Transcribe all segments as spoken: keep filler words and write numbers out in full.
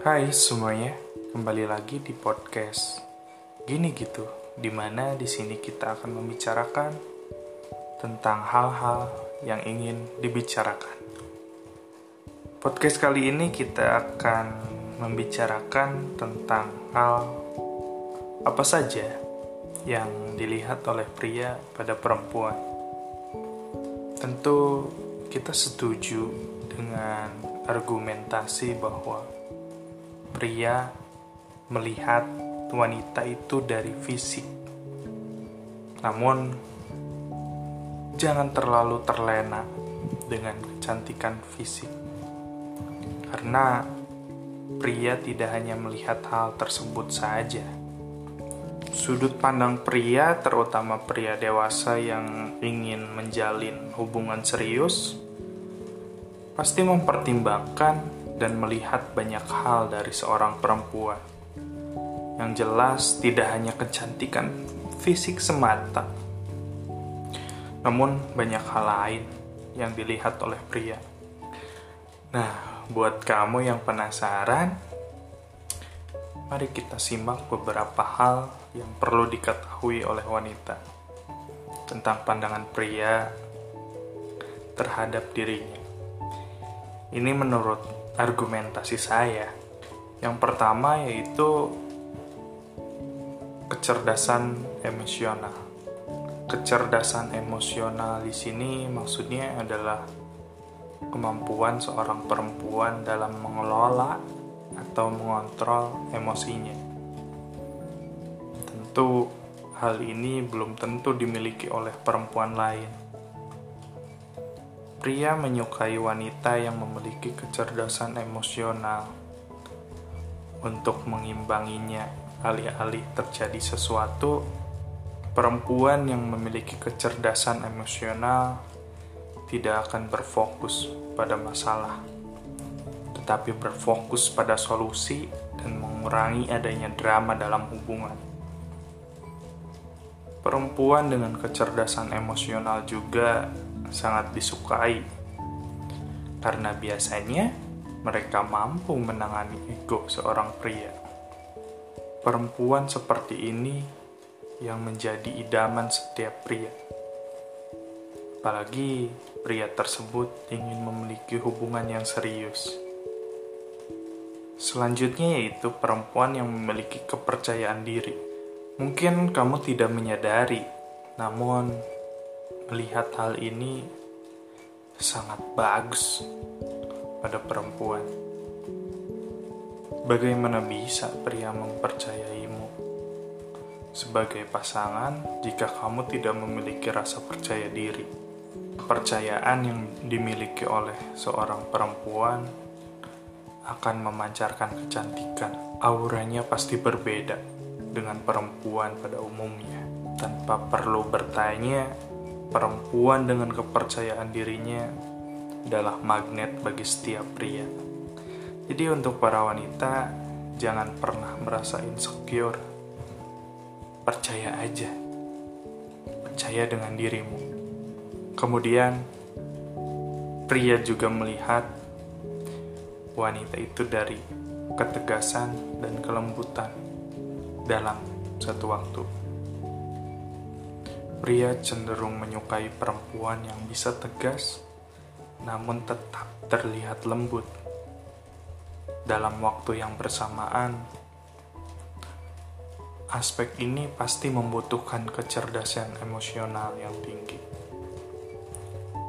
Hai semuanya, kembali lagi di podcast Gini Gitu, dimana di sini kita akan membicarakan tentang hal-hal yang ingin dibicarakan. Podcast kali ini kita akan membicarakan tentang hal apa saja yang dilihat oleh pria pada perempuan. Tentu kita setuju dengan argumentasi bahwa pria melihat wanita itu dari fisik. Namun, jangan terlalu terlena dengan kecantikan fisik. Karena pria tidak hanya melihat hal tersebut saja. Sudut pandang pria, terutama pria dewasa yang ingin menjalin hubungan serius, pasti mempertimbangkan dan melihat banyak hal dari seorang perempuan. Yang jelas tidak hanya kecantikan fisik semata, namun banyak hal lain yang dilihat oleh pria. Nah, buat kamu yang penasaran, mari kita simak beberapa hal yang perlu diketahui oleh wanita tentang pandangan pria terhadap dirinya. Ini menurut argumentasi saya. Yang pertama yaitu kecerdasan emosional. Kecerdasan emosional di sini maksudnya adalah kemampuan seorang perempuan dalam mengelola atau mengontrol emosinya. Tentu hal ini belum tentu dimiliki oleh perempuan lain. Pria menyukai wanita yang memiliki kecerdasan emosional untuk mengimbanginya. Alih-alih terjadi sesuatu, perempuan yang memiliki kecerdasan emosional tidak akan berfokus pada masalah, tetapi berfokus pada solusi dan mengurangi adanya drama dalam hubungan. Perempuan dengan kecerdasan emosional juga sangat disukai karena biasanya mereka mampu menangani ego seorang pria. Perempuan seperti ini yang menjadi idaman setiap pria, apalagi pria tersebut ingin memiliki hubungan yang serius. Selanjutnya yaitu perempuan yang memiliki kepercayaan diri. Mungkin kamu tidak menyadari, namun melihat hal ini sangat bagus pada perempuan. Bagaimana bisa pria mempercayaimu sebagai pasangan jika kamu tidak memiliki rasa percaya diri? Kepercayaan yang dimiliki oleh seorang perempuan akan memancarkan kecantikan. Auranya pasti berbeda dengan perempuan pada umumnya. Tanpa perlu bertanya, perempuan dengan kepercayaan dirinya adalah magnet bagi setiap pria. Jadi untuk para wanita, jangan pernah merasa insecure. Percaya aja. Percaya dengan dirimu. Kemudian, pria juga melihat wanita itu dari ketegasan dan kelembutan dalam satu waktu. Pria cenderung menyukai perempuan yang bisa tegas, namun tetap terlihat lembut. Dalam waktu yang bersamaan, aspek ini pasti membutuhkan kecerdasan emosional yang tinggi.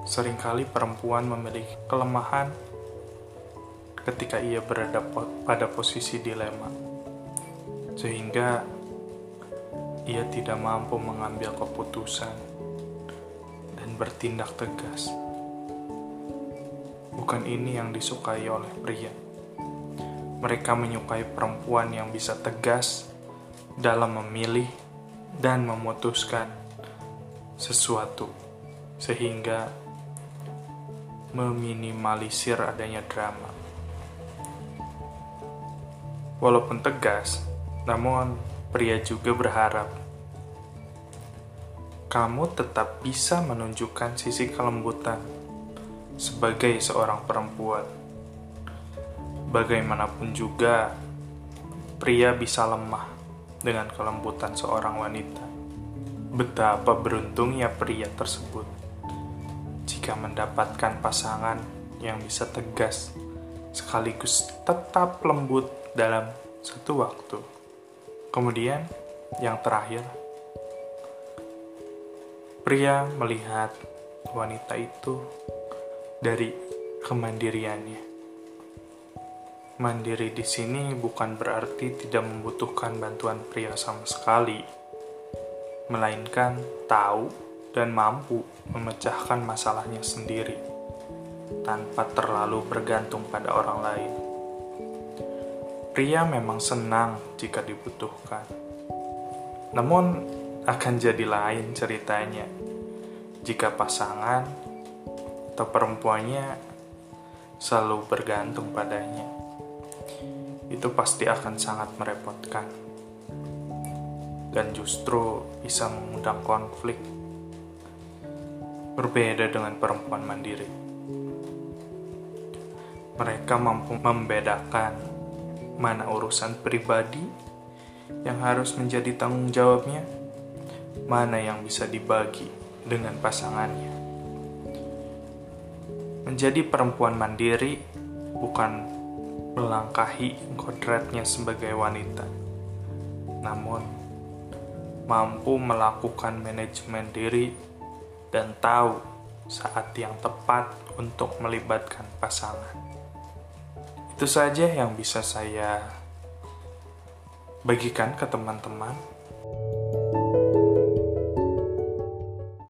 Seringkali perempuan memiliki kelemahan ketika ia berada pada posisi dilema, sehingga ia tidak mampu mengambil keputusan dan bertindak tegas. Bukan ini yang disukai oleh pria. Mereka menyukai perempuan yang bisa tegas dalam memilih dan memutuskan sesuatu, sehingga meminimalisir adanya drama. Walaupun tegas, namun pria juga berharap kamu tetap bisa menunjukkan sisi kelembutan sebagai seorang perempuan. Bagaimanapun juga, pria bisa lemah dengan kelembutan seorang wanita. Betapa beruntungnya pria tersebut jika mendapatkan pasangan yang bisa tegas sekaligus tetap lembut dalam satu waktu. Kemudian, yang terakhir, pria melihat wanita itu dari kemandiriannya. Mandiri di sini bukan berarti tidak membutuhkan bantuan pria sama sekali, melainkan tahu dan mampu memecahkan masalahnya sendiri tanpa terlalu bergantung pada orang lain. Pria memang senang jika dibutuhkan, namun akan jadi lain ceritanya jika pasangan atau perempuannya selalu bergantung padanya. Itu pasti akan sangat merepotkan dan justru bisa mengundang konflik. Berbeda dengan perempuan mandiri, mereka mampu membedakan mana urusan pribadi yang harus menjadi tanggung jawabnya, mana yang bisa dibagi dengan pasangannya. Menjadi perempuan mandiri bukan melangkahi kodratnya sebagai wanita, namun mampu melakukan manajemen diri dan tahu saat yang tepat untuk melibatkan pasangan. Itu saja yang bisa saya bagikan ke teman-teman.